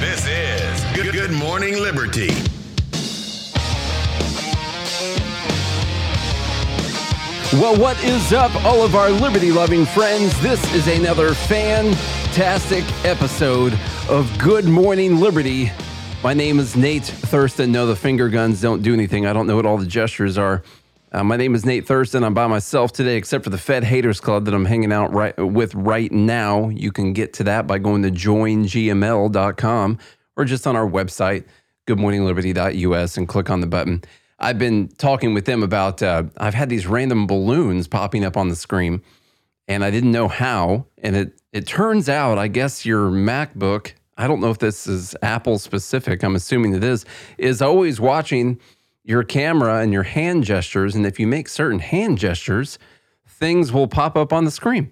This is Good Morning Liberty. Well, what is up, all of our liberty-loving friends? This is another fantastic episode of Good Morning Liberty. My name is Nate Thurston. No, the finger guns don't do anything. I don't know what all the gestures are. My name is Nate Thurston. I'm by myself today, except for the Fed Haters Club that I'm hanging out with right now. You can get to that by going to joingml.com or just on our website, goodmorningliberty.us, and click on the button. I've been talking with them about, I've had these random balloons popping up on the screen, and I didn't know how. And it turns out, I guess your MacBook, I don't know if this is Apple specific, I'm assuming it is always watching your camera and your hand gestures, and if you make certain hand gestures, things will pop up on the screen.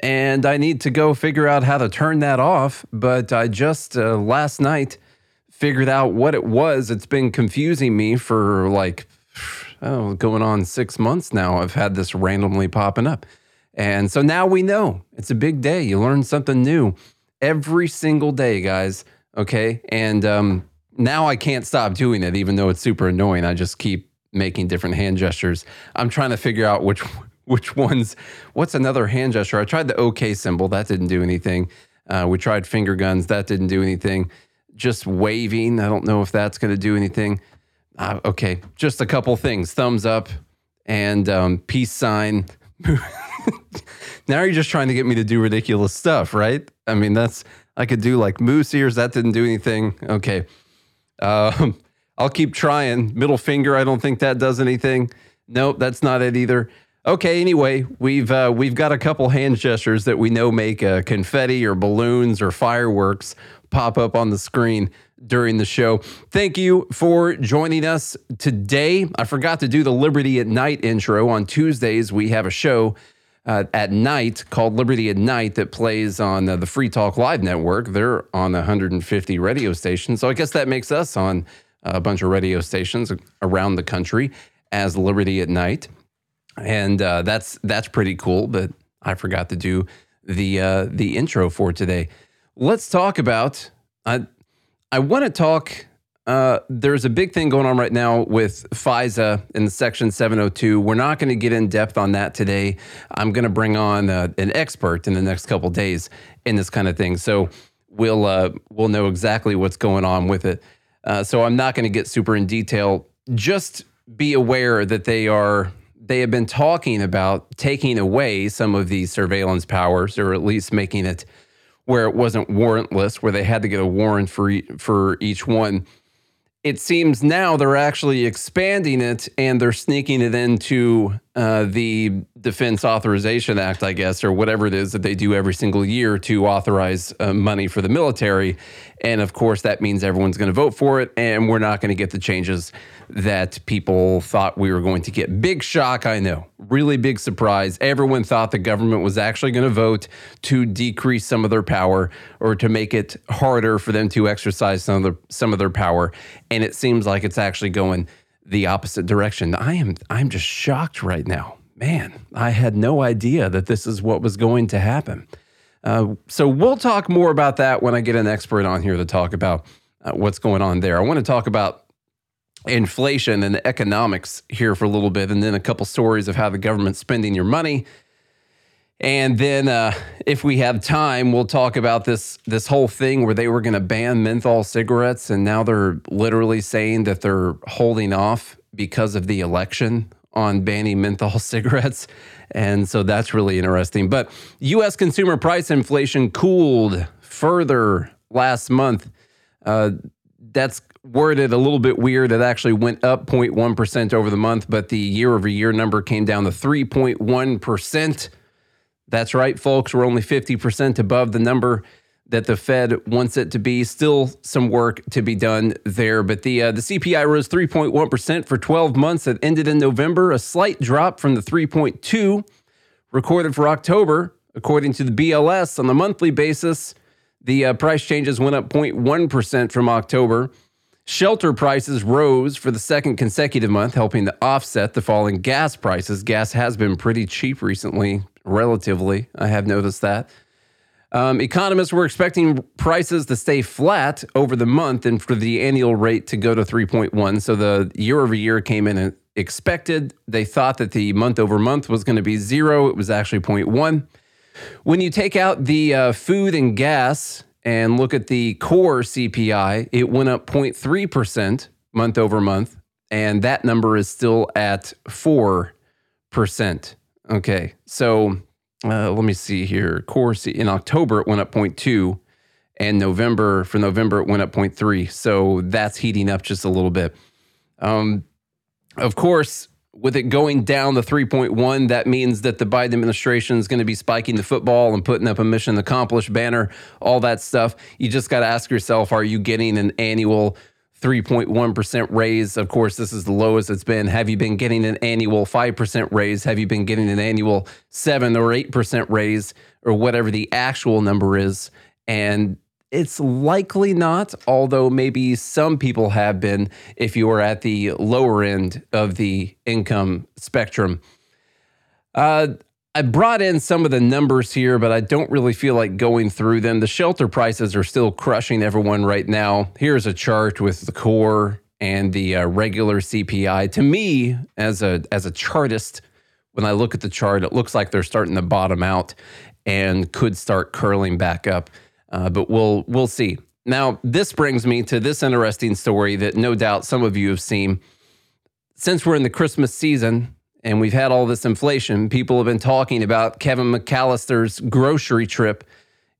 And I need to go figure out how to turn that off, but I just last night figured out what it was. It's been confusing me for going on 6 months now. I've had this randomly popping up. And so now we know. It's a big day. You learn something new every single day, guys, okay? And now I can't stop doing it, even though it's super annoying. I just keep making different hand gestures. I'm trying to figure out which ones. What's another hand gesture? I tried the OK symbol. That didn't do anything. We tried finger guns. That didn't do anything. Just waving. I don't know if that's going to do anything. Okay, just a couple things. Thumbs up and peace sign. Now you're just trying to get me to do ridiculous stuff, right? I mean, I could do like moose ears. That didn't do anything. Okay. I'll keep trying. Middle finger, I don't think that does anything. Nope, that's not it either. Okay, anyway, we've got a couple hand gestures that we know make confetti or balloons or fireworks pop up on the screen during the show. Thank you for joining us today. I forgot to do the Liberty at Night intro. On Tuesdays, we have a show at night called Liberty at Night that plays on the Free Talk Live network. They're on 150 radio stations. So I guess that makes us on a bunch of radio stations around the country as Liberty at Night. And that's pretty cool, but I forgot to do the intro for today. Let's talk about, I want to talk, there's a big thing going on right now with FISA and the Section 702. We're not going to get in depth on that today. I'm going to bring on an expert in the next couple of days in this kind of thing. So we'll know exactly what's going on with it. So I'm not going to get super in detail. Just be aware that they have been talking about taking away some of these surveillance powers, or at least making it where it wasn't warrantless, where they had to get a warrant for each one. It seems now they're actually expanding it, and they're sneaking it into the Defense Authorization Act, I guess, or whatever it is that they do every single year to authorize money for the military. And of course, that means everyone's going to vote for it, and we're not going to get the changes that people thought we were going to get. Big shock, I know. Really big surprise. Everyone thought the government was actually going to vote to decrease some of their power or to make it harder for them to exercise some of their power. And it seems like it's actually going the opposite direction. I'm just shocked right now. Man, I had no idea that this is what was going to happen. So we'll talk more about that when I get an expert on here to talk about what's going on there. I want to talk about inflation and the economics here for a little bit, and then a couple stories of how the government's spending your money. And then if we have time, we'll talk about this whole thing where they were going to ban menthol cigarettes, and now they're literally saying that they're holding off because of the election on banning menthol cigarettes. And so that's really interesting. But U.S. consumer price inflation cooled further last month. That's worded a little bit weird. It actually went up 0.1% over the month, but the year-over-year number came down to 3.1%. That's right, folks. We're only 50% above the number that the Fed wants it to be. Still some work to be done there. But the CPI rose 3.1% for 12 months. It ended in November, a slight drop from the 3.2 recorded for October. According to the BLS, on the monthly basis, the price changes went up 0.1% from October. Shelter prices rose for the second consecutive month, helping to offset the fall in gas prices. Gas has been pretty cheap recently, relatively. I have noticed that. Economists were expecting prices to stay flat over the month and for the annual rate to go to 3.1. So the year-over-year came in as expected. They thought that the month-over-month was going to be 0. It was actually 0.1. When you take out the food and gas and look at the core CPI, it went up 0.3% month over month, and that number is still at 4%. Okay, so let me see here. In October, it went up 0.2, and for November, it went up 0.3. So that's heating up just a little bit. Of course, with it going down to 3.1, that means that the Biden administration is going to be spiking the football and putting up a mission accomplished banner, all that stuff. You just got to ask yourself, are you getting an annual 3.1% raise? Of course, this is the lowest it's been. Have you been getting an annual 5% raise? Have you been getting an annual 7 or 8% raise or whatever the actual number is? And it's likely not, although maybe some people have been if you are at the lower end of the income spectrum. I brought in some of the numbers here, but I don't really feel like going through them. The shelter prices are still crushing everyone right now. Here's a chart with the core and the regular CPI. To me, as a chartist, when I look at the chart, it looks like they're starting to bottom out and could start curling back up. But we'll see. Now, this brings me to this interesting story that no doubt some of you have seen. Since we're in the Christmas season and we've had all this inflation, people have been talking about Kevin McCallister's grocery trip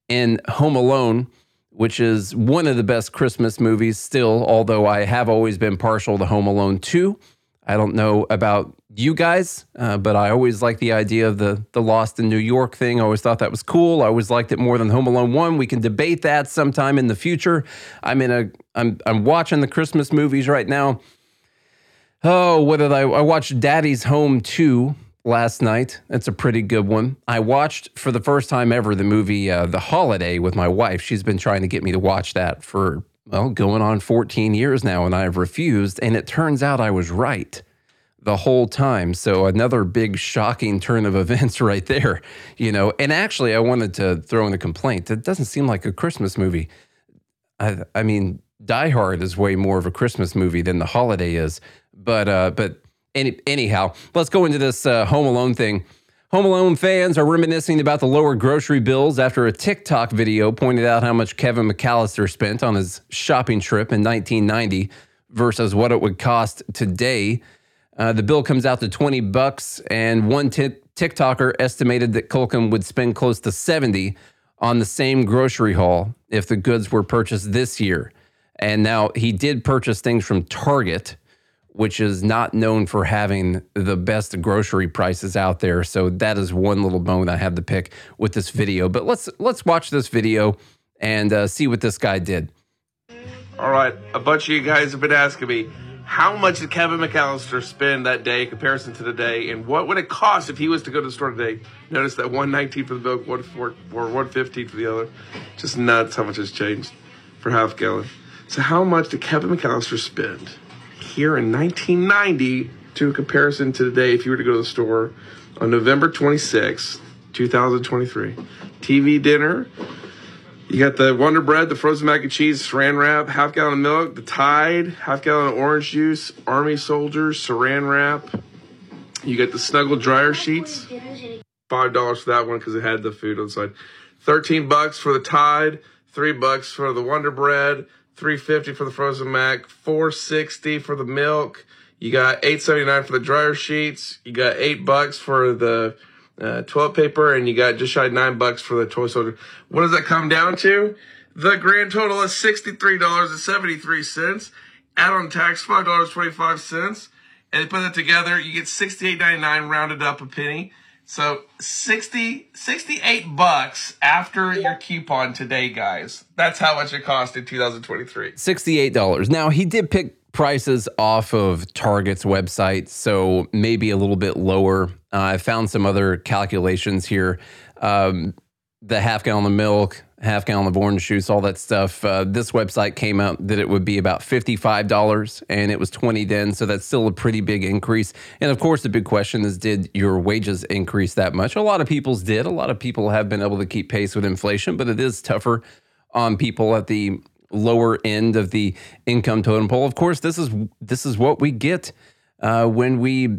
in Home Alone, which is one of the best Christmas movies still, although I have always been partial to Home Alone 2. I don't know about you guys, but I always liked the idea of the Lost in New York thing. I always thought that was cool. I always liked it more than Home Alone 1. We can debate that sometime in the future. I'm watching the Christmas movies right now. Oh, I watched Daddy's Home 2 last night. That's a pretty good one. I watched for the first time ever the movie The Holiday with my wife. She's been trying to get me to watch that for going on 14 years now, and I have refused. And it turns out I was right the whole time. So another big shocking turn of events right there, And actually, I wanted to throw in a complaint. It doesn't seem like a Christmas movie. I mean, Die Hard is way more of a Christmas movie than The Holiday is. But anyhow, let's go into this Home Alone thing. Home Alone fans are reminiscing about the lower grocery bills after a TikTok video pointed out how much Kevin McCallister spent on his shopping trip in 1990 versus what it would cost today. The bill comes out to $20, and one TikToker estimated that Culkin would spend close to $70 on the same grocery haul if the goods were purchased this year. And now he did purchase things from Target, which is not known for having the best grocery prices out there. So that is one little bone I have to pick with this video. But let's watch this video and see what this guy did. All right, a bunch of you guys have been asking me, how much did Kevin McCallister spend that day in comparison to today, and what would it cost if he was to go to the store today? Notice that $1.19 for the milk, $1.15 for the other. Just nuts how much has changed for half gallon. So how much did Kevin McCallister spend here in 1990 to a comparison to today if you were to go to the store on November 26, 2023? TV dinner, you got the Wonder Bread, the frozen mac and cheese, saran wrap, half gallon of milk, the Tide, half gallon of orange juice, Army soldiers, saran wrap. You got the Snuggle dryer sheets, $5 for that one because it had the food on the side. $13 for the Tide, $3 for the Wonder Bread, $3.50 for the frozen mac, $4.60 for the milk. You got $8.79 for the dryer sheets. You got $8 for the toilet paper, and you got just shy of $9 for the toy soldier. What does that come down to? The grand total is $63.73. Add on tax $5.25, and they put that together, you get $68.99 rounded up a penny. So $68 after your coupon today, guys. That's how much it cost in 2023. $68. Now, he did pick prices off of Target's website, so maybe a little bit lower. I found some other calculations here. The half gallon of milk, half gallon of orange juice, all that stuff. This website came up that it would be about $55, and it was $20 then, so that's still a pretty big increase. And of course, the big question is, did your wages increase that much? A lot of people's did. A lot of people have been able to keep pace with inflation, but it is tougher on people at the lower end of the income totem pole. Of course, this is what we get when we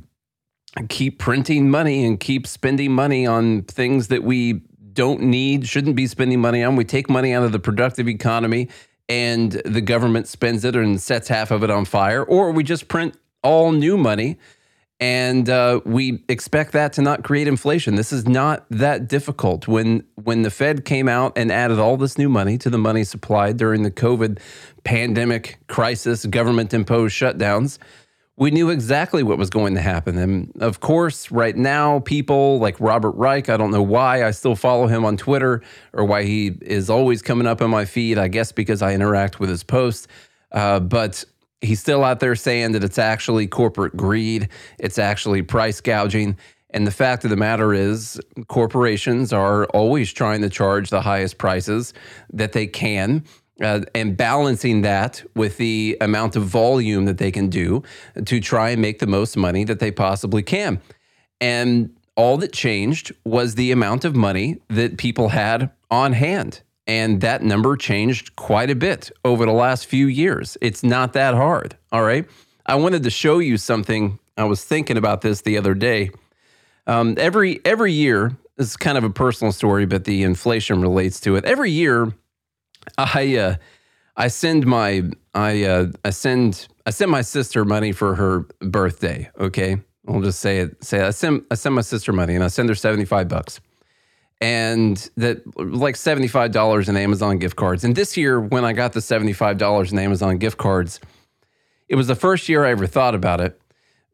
keep printing money and keep spending money on things that we don't need, shouldn't be spending money on. We take money out of the productive economy and the government spends it and sets half of it on fire, or we just print all new money and we expect that to not create inflation. This is not that difficult. When the Fed came out and added all this new money to the money supply during the COVID pandemic crisis, government-imposed shutdowns, we knew exactly what was going to happen. And of course, right now, people like Robert Reich, I don't know why I still follow him on Twitter or why he is always coming up on my feed, I guess because I interact with his posts. But he's still out there saying that it's actually corporate greed. It's actually price gouging. And the fact of the matter is, corporations are always trying to charge the highest prices that they can. And balancing that with the amount of volume that they can do to try and make the most money that they possibly can. And all that changed was the amount of money that people had on hand. And that number changed quite a bit over the last few years. It's not that hard, all right? I wanted to show you something. I was thinking about this the other day. Every year, this is kind of a personal story, but the inflation relates to it. Every year, I send my sister money for her birthday. Okay, I'll just say it. I send my sister money, and I send her $75, and that like $75 in Amazon gift cards. And this year, when I got the $75 in Amazon gift cards, it was the first year I ever thought about it.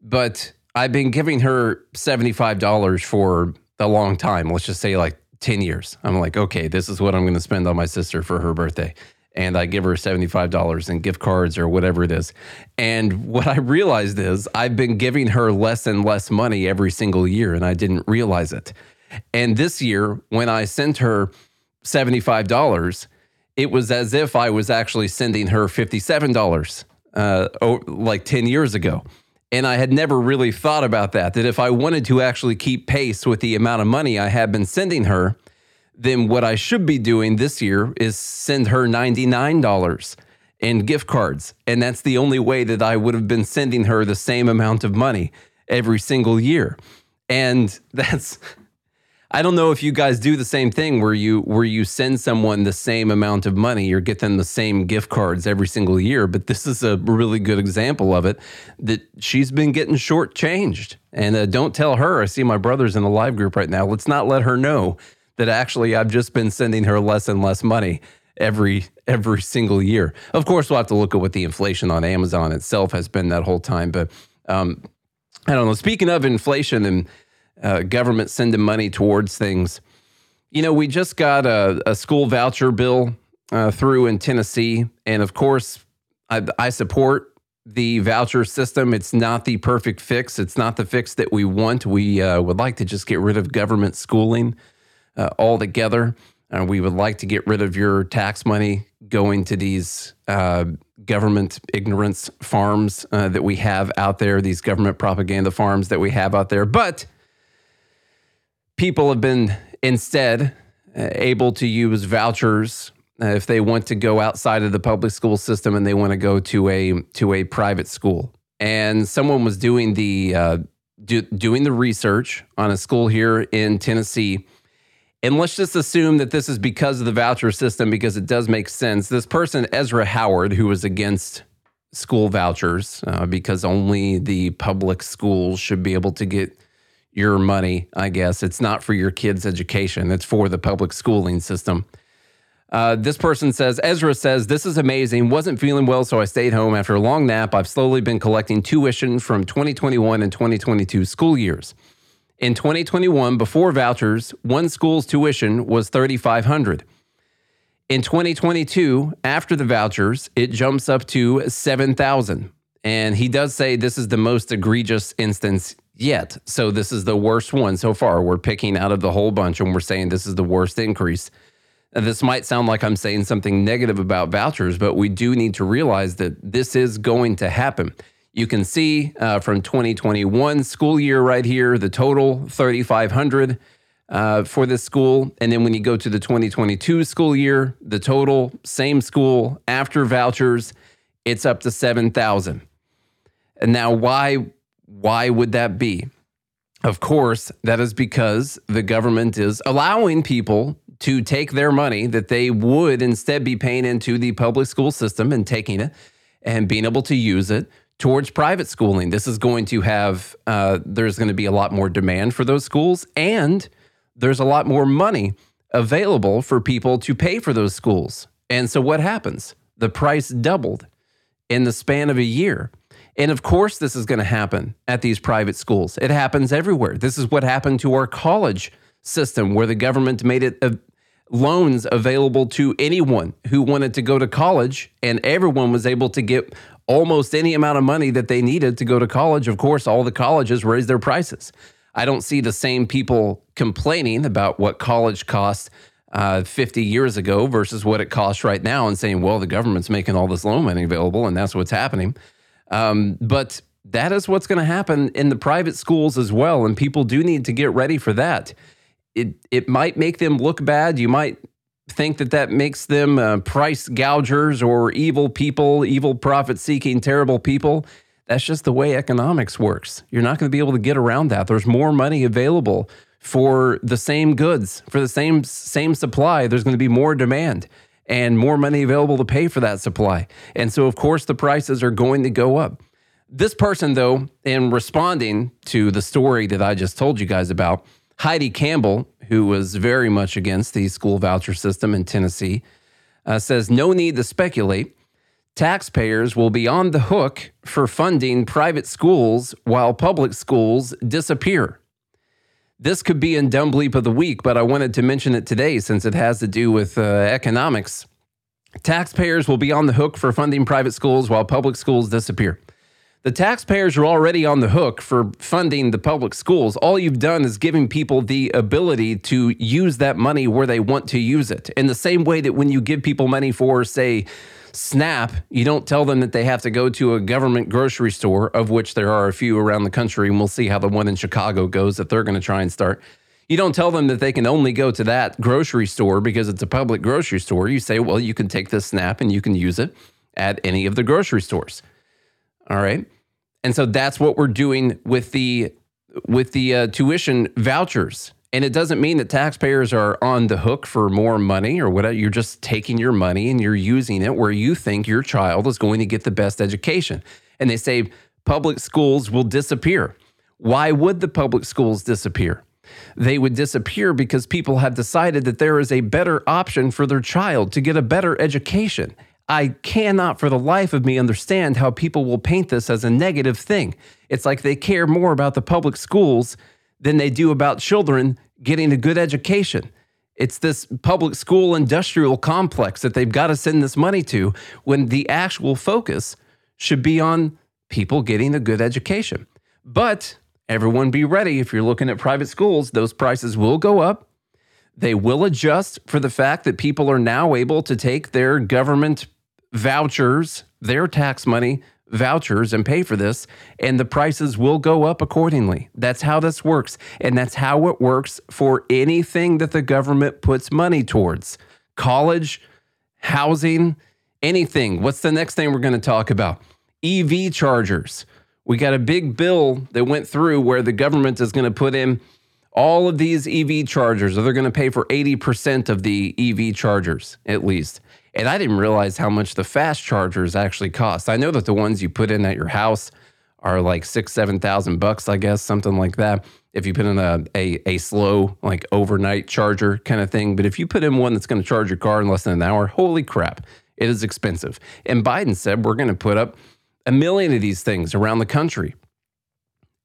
But I've been giving her $75 for a long time. Let's just say like 10 years. I'm like, okay, this is what I'm going to spend on my sister for her birthday. And I give her $75 in gift cards or whatever it is. And what I realized is I've been giving her less and less money every single year, and I didn't realize it. And this year, when I sent her $75, it was as if I was actually sending her $57, like 10 years ago. And I had never really thought about that if I wanted to actually keep pace with the amount of money I had been sending her, then what I should be doing this year is send her $99 in gift cards. And that's the only way that I would have been sending her the same amount of money every single year. And that's, I don't know if you guys do the same thing where you send someone the same amount of money or get them the same gift cards every single year, but this is a really good example of it, that she's been getting shortchanged. And don't tell her. I see my brother's in a live group right now. Let's not let her know that actually I've just been sending her less and less money every every single year. Of course, we'll have to look at what the inflation on Amazon itself has been that whole time. But I don't know. Speaking of inflation and government sending money towards things, you know, we just got a school voucher bill through in Tennessee. And of course, I support the voucher system. It's not the perfect fix. It's not the fix that we want. We would like to just get rid of government schooling altogether. We would like to get rid of your tax money going to these government ignorance farms that we have out there, these government propaganda farms that we have out there. But people have been instead able to use vouchers if they want to go outside of the public school system and they want to go to a private school. And someone was doing the doing the research on a school here in Tennessee. And let's just assume that this is because of the voucher system, because it does make sense. This person, Ezra Howard, who was against school vouchers because only the public schools should be able to get your money, I guess. It's not for your kids' education. It's for the public schooling system. This person says, Ezra says, this is amazing. Wasn't feeling well, so I stayed home. After a long nap, I've slowly been collecting tuition from 2021 and 2022 school years. In 2021, before vouchers, one school's tuition was $3,500. In 2022, after the vouchers, it jumps up to $7,000. And he does say this is the most egregious instance yet. So this is the worst one so far. We're picking out of the whole bunch and we're saying this is the worst increase. Now, this might sound like I'm saying something negative about vouchers, but we do need to realize that this is going to happen. You can see from 2021 school year right here, the total $3,500 for this school. And then when you go to the 2022 school year, the total, same school, after vouchers, it's up to $7,000. And now why would that be? Of course, that is because the government is allowing people to take their money that they would instead be paying into the public school system and taking it and being able to use it towards private schooling. This is going to have, there's going to be a lot more demand for those schools, and there's a lot more money available for people to pay for those schools. And so what happens? The price doubled in the span of a year. And of course, this is going to happen at these private schools. It happens everywhere. This is what happened to our college system, where the government made it loans available to anyone who wanted to go to college, and everyone was able to get almost any amount of money that they needed to go to college. Of course, all the colleges raised their prices. I don't see the same people complaining about what college cost 50 years ago versus what it costs right now and saying, well, the government's making all this loan money available and that's what's happening. But that is what's going to happen in the private schools as well, and people do need to get ready for that. It might make them look bad. You might think that makes them price gougers or evil people, evil profit-seeking, terrible people. That's just the way economics works. You're not going to be able to get around that. There's more money available for the same goods, for the same supply. There's going to be more demand and more money available to pay for that supply. And so, of course, the prices are going to go up. This person, though, in responding to the story that I just told you guys about, Heidi Campbell, who was very much against the school voucher system in Tennessee, says, no need to speculate. Taxpayers will be on the hook for funding private schools while public schools disappear. This could be in Dumb Bleep of the Week, but I wanted to mention it today since it has to do with economics. Taxpayers will be on the hook for funding private schools while public schools disappear. The taxpayers are already on the hook for funding the public schools. All you've done is giving people the ability to use that money where they want to use it. In the same way that when you give people money for, say, SNAP, you don't tell them that they have to go to a government grocery store, of which there are a few around the country, and we'll see how the one in Chicago goes that they're going to try and start. You don't tell them that they can only go to that grocery store because it's a public grocery store. You say, well, you can take this SNAP and you can use it at any of the grocery stores. All right. And so that's what we're doing with the tuition vouchers. And it doesn't mean that taxpayers are on the hook for more money or whatever. You're just taking your money and you're using it where you think your child is going to get the best education. And they say public schools will disappear. Why would the public schools disappear? they would disappear because people have decided that there is a better option for their child to get a better education. I cannot for the life of me understand how people will paint this as a negative thing. It's like they care more about the public schools than they do about children getting a good education. It's this public school industrial complex that they've got to send this money to when the actual focus should be on people getting a good education. But everyone be ready. If you're looking at private schools, those prices will go up. They will adjust for the fact that people are now able to take their government vouchers, their tax money vouchers, and pay for this, and the prices will go up accordingly. That's how this works, and that's how it works for anything that the government puts money towards. College, housing, anything. What's the next thing we're going to talk about? EV chargers. We got a big bill that went through where the government is going to put in all of these EV chargers, or they're going to pay for 80% of the EV chargers, at least. And I didn't realize how much the fast chargers actually cost. I know that the ones you put in at your house are like $6,000-$7,000, I guess, something like that. If you put in a slow, like overnight charger kind of thing. But if you put in one that's going to charge your car in less than an hour, holy crap, it is expensive. And Biden said we're going to put up 1 million of these things around the country.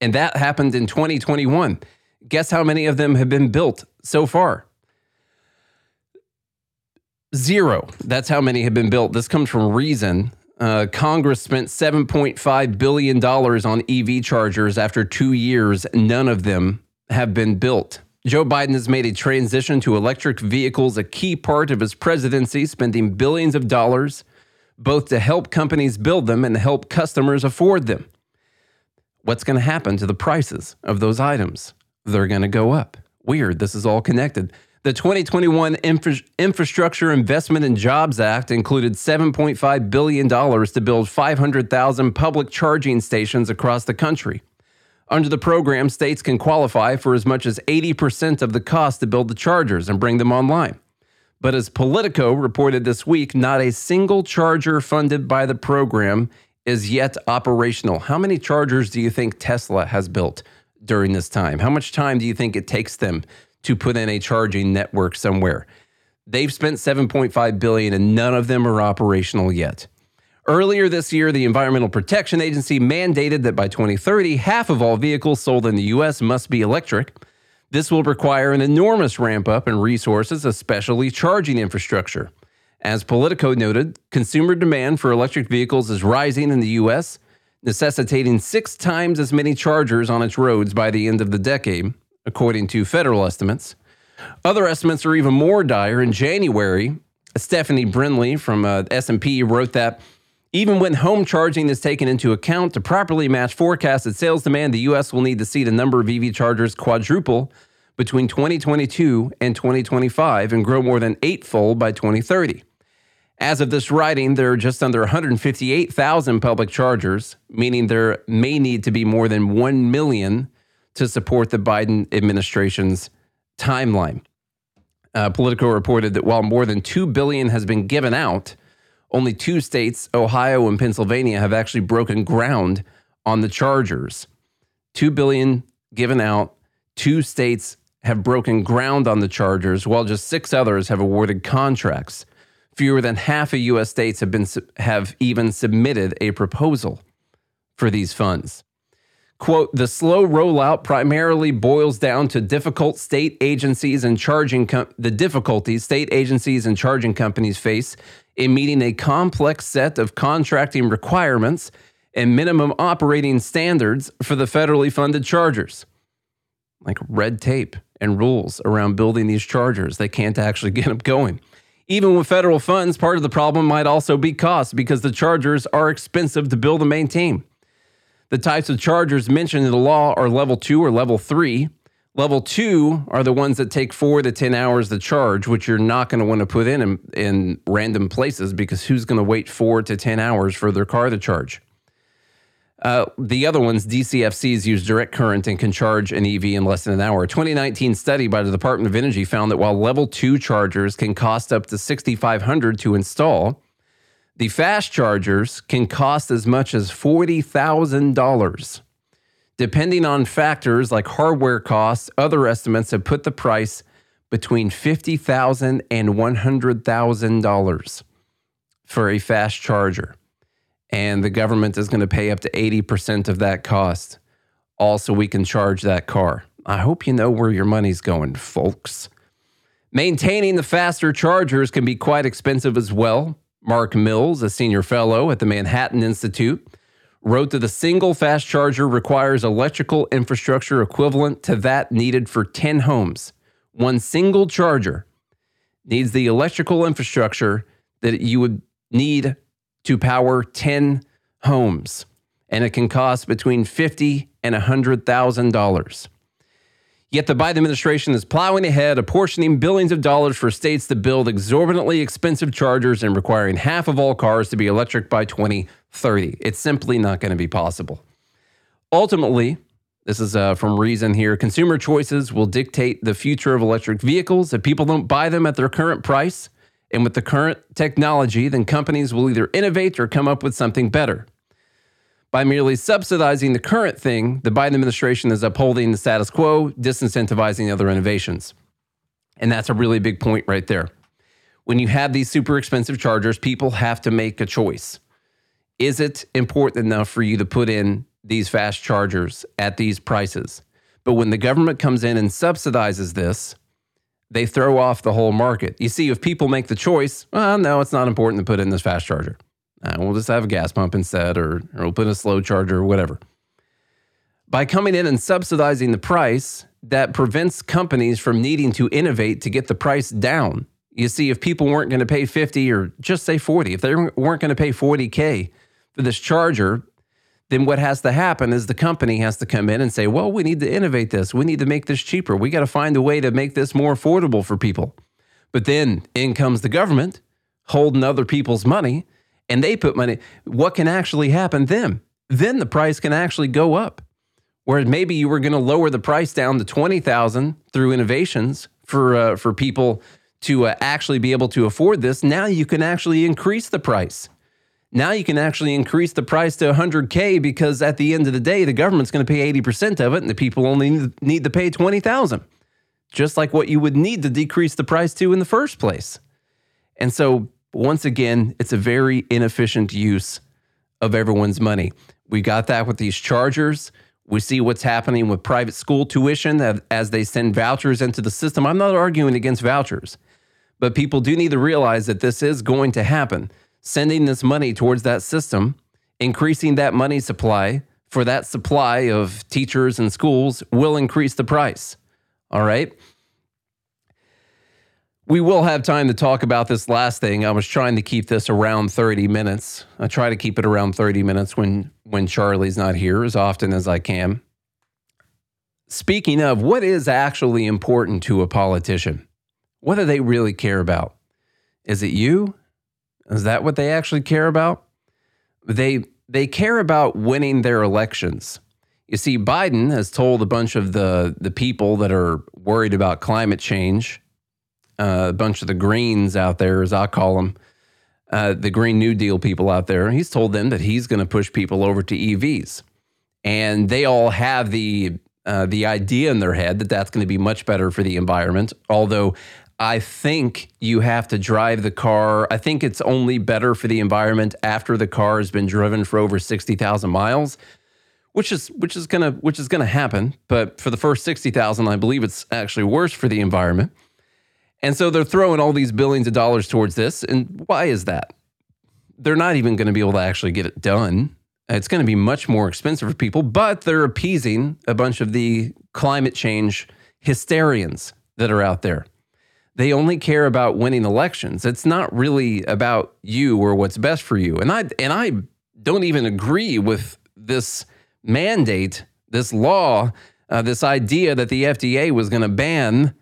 And that happened in 2021. Guess how many of them have been built so far? Zero. That's how many have been built. This comes from Reason. Congress spent $7.5 billion on EV chargers. After 2 years, none of them have been built. Joe Biden has made a transition to electric vehicles a key part of his presidency, spending billions of dollars both to help companies build them and to help customers afford them. What's going to happen to the prices of those items? They're going to go up. Weird. This is all connected. The 2021 Infrastructure Investment and Jobs Act included $7.5 billion to build 500,000 public charging stations across the country. Under the program, states can qualify for as much as 80% of the cost to build the chargers and bring them online. But as Politico reported this week, not a single charger funded by the program is yet operational. How many chargers do you think Tesla has built during this time? How much time do you think it takes them to put in a charging network somewhere? They've spent $7.5 billion and none of them are operational yet. Earlier this year, the Environmental Protection Agency mandated that by 2030, half of all vehicles sold in the U.S. must be electric. This will require an enormous ramp up in resources, especially charging infrastructure. As Politico noted, consumer demand for electric vehicles is rising in the U.S., necessitating 6 times as many chargers on its roads by the end of the decade, according to federal estimates. Other estimates are even more dire. In January, Stephanie Brindley from S&P wrote that even when home charging is taken into account to properly match forecasted sales demand, the U.S. will need to see the number of EV chargers quadruple between 2022 and 2025 and grow more than 8-fold by 2030. As of this writing, there are just under 158,000 public chargers, meaning there may need to be more than 1 million to support the Biden administration's timeline. Politico reported that while more than $2 billion has been given out, only 2 states, Ohio and Pennsylvania, have actually broken ground on the chargers. $2 billion given out, 2 states have broken ground on the chargers, while just 6 others have awarded contracts. Fewer than half of U.S. states have even submitted a proposal for these funds. Quote, the slow rollout primarily boils down to the difficulties state agencies and charging companies face in meeting a complex set of contracting requirements and minimum operating standards for the federally funded chargers. Like red tape and rules around building these chargers. They can't actually get them going. Even with federal funds, part of the problem might also be cost because the chargers are expensive to build and maintain. The types of chargers mentioned in the law are level 2 or level 3. Level 2 are the ones that take 4 to 10 hours to charge, which you're not going to want to put in random places because who's going to wait 4 to 10 hours for their car to charge? The other ones, DCFCs, use direct current and can charge an EV in less than an hour. A 2019 study by the Department of Energy found that while level 2 chargers can cost up to $6,500 to install, the fast chargers can cost as much as $40,000 depending on factors like hardware costs, other estimates have put the price between $50,000 and $100,000 for a fast charger. And the government is going to pay up to 80% of that cost. Also, we can charge that car. I hope you know where your money's going, folks. Maintaining the faster chargers can be quite expensive as well. Mark Mills, a senior fellow at the Manhattan Institute, wrote that a single fast charger requires electrical infrastructure equivalent to that needed for 10 homes. One single charger needs the electrical infrastructure that you would need to power 10 homes, and it can cost between $50,000 and $100,000. Yet the Biden administration is plowing ahead, apportioning billions of dollars for states to build exorbitantly expensive chargers and requiring half of all cars to be electric by 2030. It's simply not going to be possible. Ultimately, this is from Reason here, consumer choices will dictate the future of electric vehicles. If people don't buy them at their current price and with the current technology, then companies will either innovate or come up with something better. By merely subsidizing the current thing, the Biden administration is upholding the status quo, disincentivizing other innovations. And that's a really big point right there. When you have these super expensive chargers, people have to make a choice. Is it important enough for you to put in these fast chargers at these prices? But when the government comes in and subsidizes this, they throw off the whole market. You see, if people make the choice, well, no, it's not important to put in this fast charger. We'll just have a gas pump instead, or we'll put a slow charger, or whatever. By coming in and subsidizing the price, that prevents companies from needing to innovate to get the price down. You see, if people weren't going to pay 50 or just say 40, if they weren't going to pay $40K for this charger, then what has to happen is the company has to come in and say, well, we need to innovate this. We need to make this cheaper. We got to find a way to make this more affordable for people. But then in comes the government holding other people's money, and they put money. What can actually happen then? Then the price can actually go up. Whereas maybe you were going to lower the price down to $20,000 through innovations for people to actually be able to afford this. Now you can actually increase the price. Now you can actually increase the price to $100K because at the end of the day, the government's going to pay 80% of it and the people only need to pay $20,000, just like what you would need to decrease the price to in the first place. And so once again, it's a very inefficient use of everyone's money. We got that with these chargers. We see what's happening with private school tuition as they send vouchers into the system. I'm not arguing against vouchers, but people do need to realize that this is going to happen. Sending this money towards that system, increasing that money supply for that supply of teachers and schools will increase the price. All right. We will have time to talk about this last thing. I was trying to keep this around 30 minutes. I try to keep it around 30 minutes when Charlie's not here as often as I can. Speaking of, what is actually important to a politician? What do they really care about? Is it you? Is that what they actually care about? They care about winning their elections. You see, Biden has told a bunch of the people that are worried about climate change, a bunch of the Greens out there, as I call them, the Green New Deal people out there. He's told them that he's going to push people over to EVs. And they all have the idea in their head that that's going to be much better for the environment. Although I think you have to drive the car. I think it's only better for the environment after the car has been driven for over 60,000 miles, which is going to happen. But for the first 60,000, I believe it's actually worse for the environment. And so they're throwing all these billions of dollars towards this. And why is that? They're not even going to be able to actually get it done. It's going to be much more expensive for people, but they're appeasing a bunch of the climate change hysterians that are out there. They only care about winning elections. It's not really about you or what's best for you. And I don't even agree with this mandate, this law, this idea that the FDA was going to ban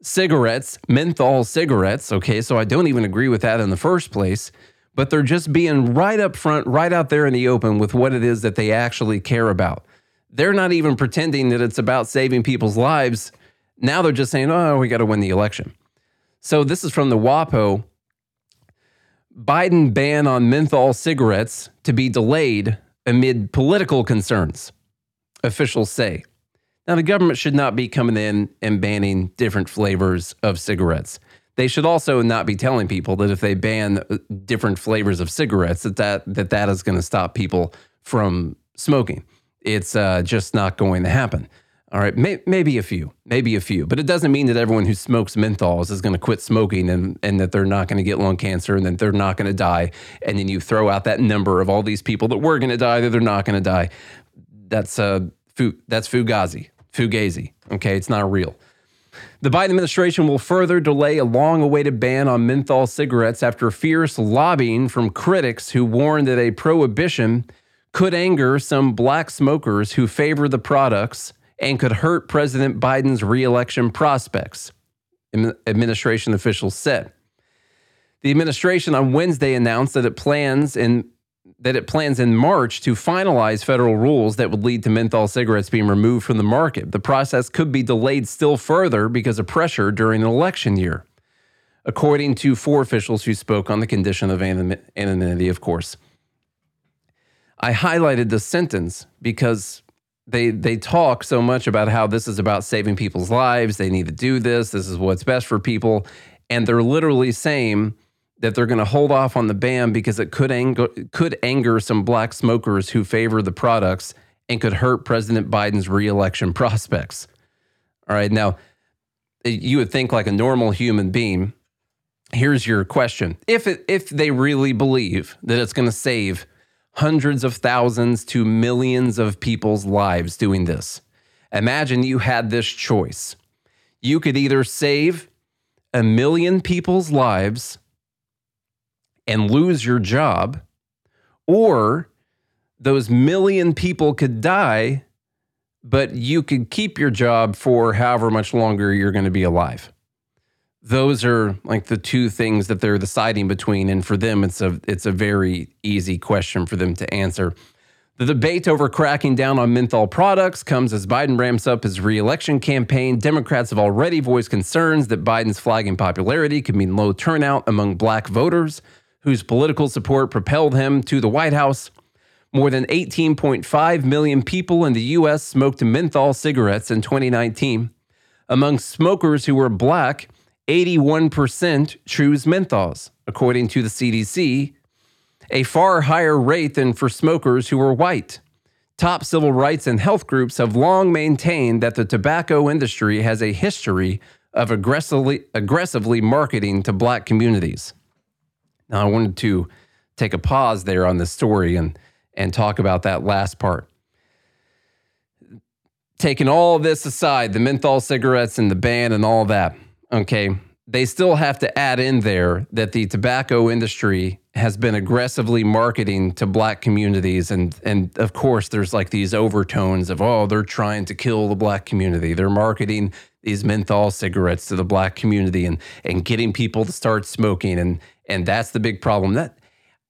cigarettes, menthol cigarettes, okay? So I don't even agree with that in the first place, but they're just being right up front, right out there in the open with what it is that they actually care about. They're not even pretending that it's about saving people's lives. Now they're just saying, oh, we got to win the election. So this is from the WAPO. Biden ban on menthol cigarettes to be delayed amid political concerns. officials say. Now, the government should not be coming in and banning different flavors of cigarettes. They should also not be telling people that if they ban different flavors of cigarettes, that is going to stop people from smoking. It's just not going to happen. All right, maybe a few, but it doesn't mean that everyone who smokes menthols is going to quit smoking and that they're not going to get lung cancer and that they're not going to die. And then you throw out that number of all these people that were going to die, that they're not going to die. That's fugazi. Okay, it's not real. The Biden administration will further delay a long-awaited ban on menthol cigarettes after fierce lobbying from critics who warned that a prohibition could anger some black smokers who favor the products and could hurt President Biden's re-election prospects, administration officials said. The administration on Wednesday announced that it plans in March to finalize federal rules that would lead to menthol cigarettes being removed from the market. The process could be delayed still further because of pressure during an election year, according to four officials who spoke on the condition of anonymity, of course. I highlighted this sentence because they talk so much about how this is about saving people's lives, they need to do this, this is what's best for people, and they're literally saying that they're going to hold off on the ban because it could anger some black smokers who favor the products and could hurt President Biden's re-election prospects. All right, now, you would think like a normal human being, here's your question. If they really believe that it's going to save hundreds of thousands to millions of people's lives doing this, imagine you had this choice. You could either save 1 million people's lives and lose your job, or those 1 million people could die, but you could keep your job for however much longer you're going to be alive. Those are like the two things that they're deciding between, and for them, it's a very easy question for them to answer. The debate over cracking down on menthol products comes as Biden ramps up his re-election campaign. Democrats have already voiced concerns that Biden's flagging popularity could mean low turnout among black voters, whose political support propelled him to the White House. More than 18.5 million people in the U.S. smoked menthol cigarettes in 2019. Among smokers who were black, 81% choose menthols, according to the CDC, a far higher rate than for smokers who were white. Top civil rights and health groups have long maintained that the tobacco industry has a history of aggressively marketing to black communities. Now, I wanted to take a pause there on this story and talk about that last part. Taking all this aside, the menthol cigarettes and the ban and all that, okay, they still have to add in there that the tobacco industry has been aggressively marketing to black communities. And of course, there's like these overtones of, oh, they're trying to kill the black community. They're marketing these menthol cigarettes to the black community and getting people to start smoking. And that's the big problem. That,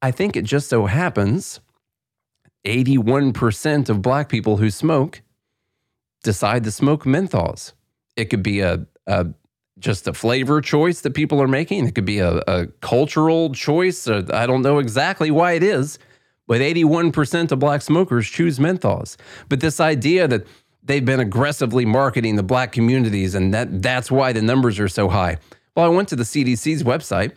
I think it just so happens 81% of black people who smoke decide to smoke menthols. It could be just a flavor choice that people are making. It could be a cultural choice. I don't know exactly why it is, but 81% of black smokers choose menthols. But this idea that they've been aggressively marketing the black communities and that's why the numbers are so high. Well, I went to the CDC's website,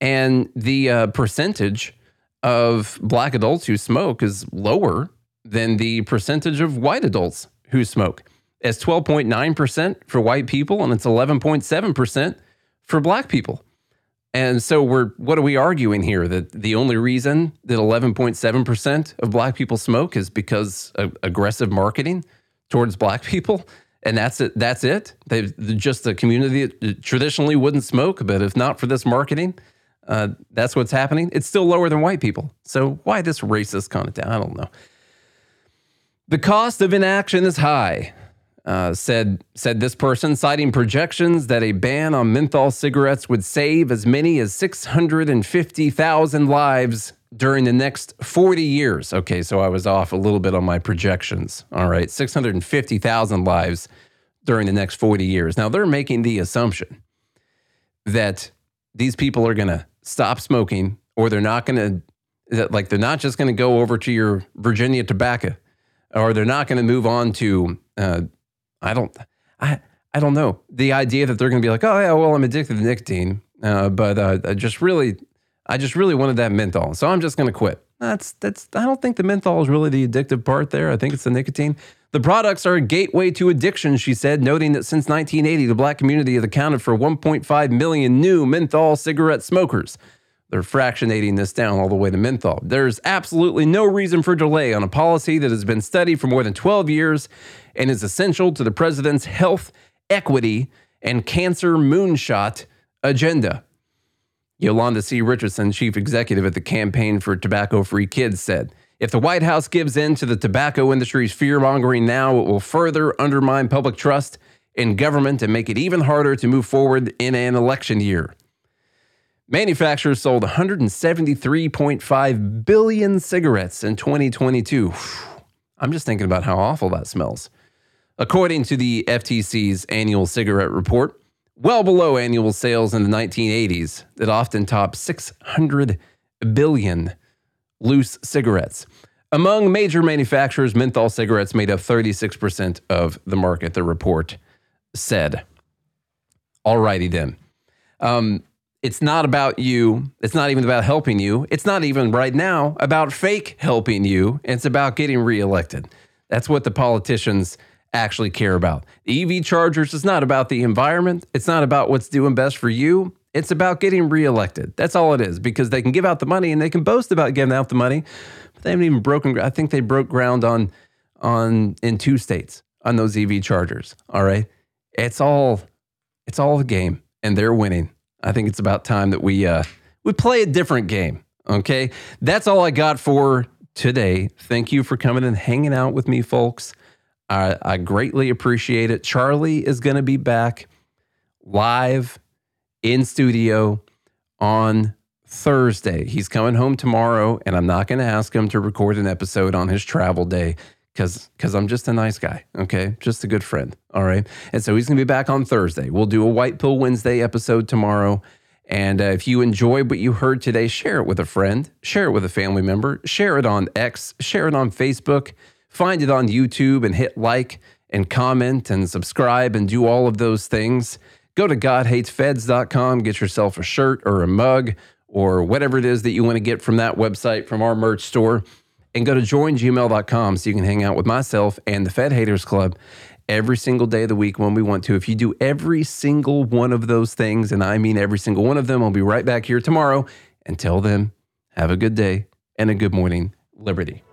and the percentage of black adults who smoke is lower than the percentage of white adults who smoke. It's 12.9% for white people, and it's 11.7% for black people. And so what are we arguing here? That the only reason that 11.7% of black people smoke is because of aggressive marketing towards black people? And that's it? Just the community traditionally wouldn't smoke, but if not for this marketing, that's what's happening. It's still lower than white people. So why this racist content? I don't know. The cost of inaction is high, said this person, citing projections that a ban on menthol cigarettes would save as many as 650,000 lives during the next 40 years. Okay, so I was off a little bit on my projections. All right, 650,000 lives during the next 40 years. Now, they're making the assumption that these people are going to stop smoking, or they're not going to, like, they're not just going to go over to your Virginia tobacco or they're not going to move on to, I don't know. The idea that they're going to be like, oh yeah, well, I'm addicted to nicotine, but I just really wanted that menthol, so I'm just going to quit. That's. I don't think the menthol is really the addictive part there. I think it's the nicotine. The products are a gateway to addiction, she said, noting that since 1980, the black community has accounted for 1.5 million new menthol cigarette smokers. They're fractionating this down all the way to menthol. There's absolutely no reason for delay on a policy that has been studied for more than 12 years and is essential to the president's health, equity, and cancer moonshot agenda. Yolanda C. Richardson, chief executive at the Campaign for Tobacco-Free Kids, said, if the White House gives in to the tobacco industry's fear-mongering now, it will further undermine public trust in government and make it even harder to move forward in an election year. Manufacturers sold 173.5 billion cigarettes in 2022. I'm just thinking about how awful that smells. According to the FTC's annual cigarette report, well below annual sales in the 1980s that often topped 600 billion loose cigarettes. Among major manufacturers, menthol cigarettes made up 36% of the market, the report said. Alrighty then. It's not about you. It's not even about helping you. It's not even right now about fake helping you. It's about getting reelected. That's what the politicians actually care about. The EV chargers is not about the environment. It's not about what's doing best for you. It's about getting reelected. That's all it is, because they can give out the money and they can boast about giving out the money, but they haven't even broken ground. I think they broke ground in 2 states on those EV chargers. All right. It's all a game and they're winning. I think it's about time that we play a different game. Okay. That's all I got for today. Thank you for coming and hanging out with me, folks. I greatly appreciate it. Charlie is going to be back live in studio on Thursday. He's coming home tomorrow, and I'm not going to ask him to record an episode on his travel day because I'm just a nice guy, okay? Just a good friend, all right? And so he's going to be back on Thursday. We'll do a White Pill Wednesday episode tomorrow. And if you enjoyed what you heard today, share it with a friend, share it with a family member, share it on X, share it on Facebook, find it on YouTube, and hit like and comment and subscribe and do all of those things. Go to GodHatesFeds.com, get yourself a shirt or a mug or whatever it is that you want to get from that website, from our merch store, and go to joingml.com so you can hang out with myself and the Fed Haters Club every single day of the week when we want to. If you do every single one of those things, and I mean every single one of them, I'll be right back here tomorrow. Until then, have a good day and a good morning, Liberty.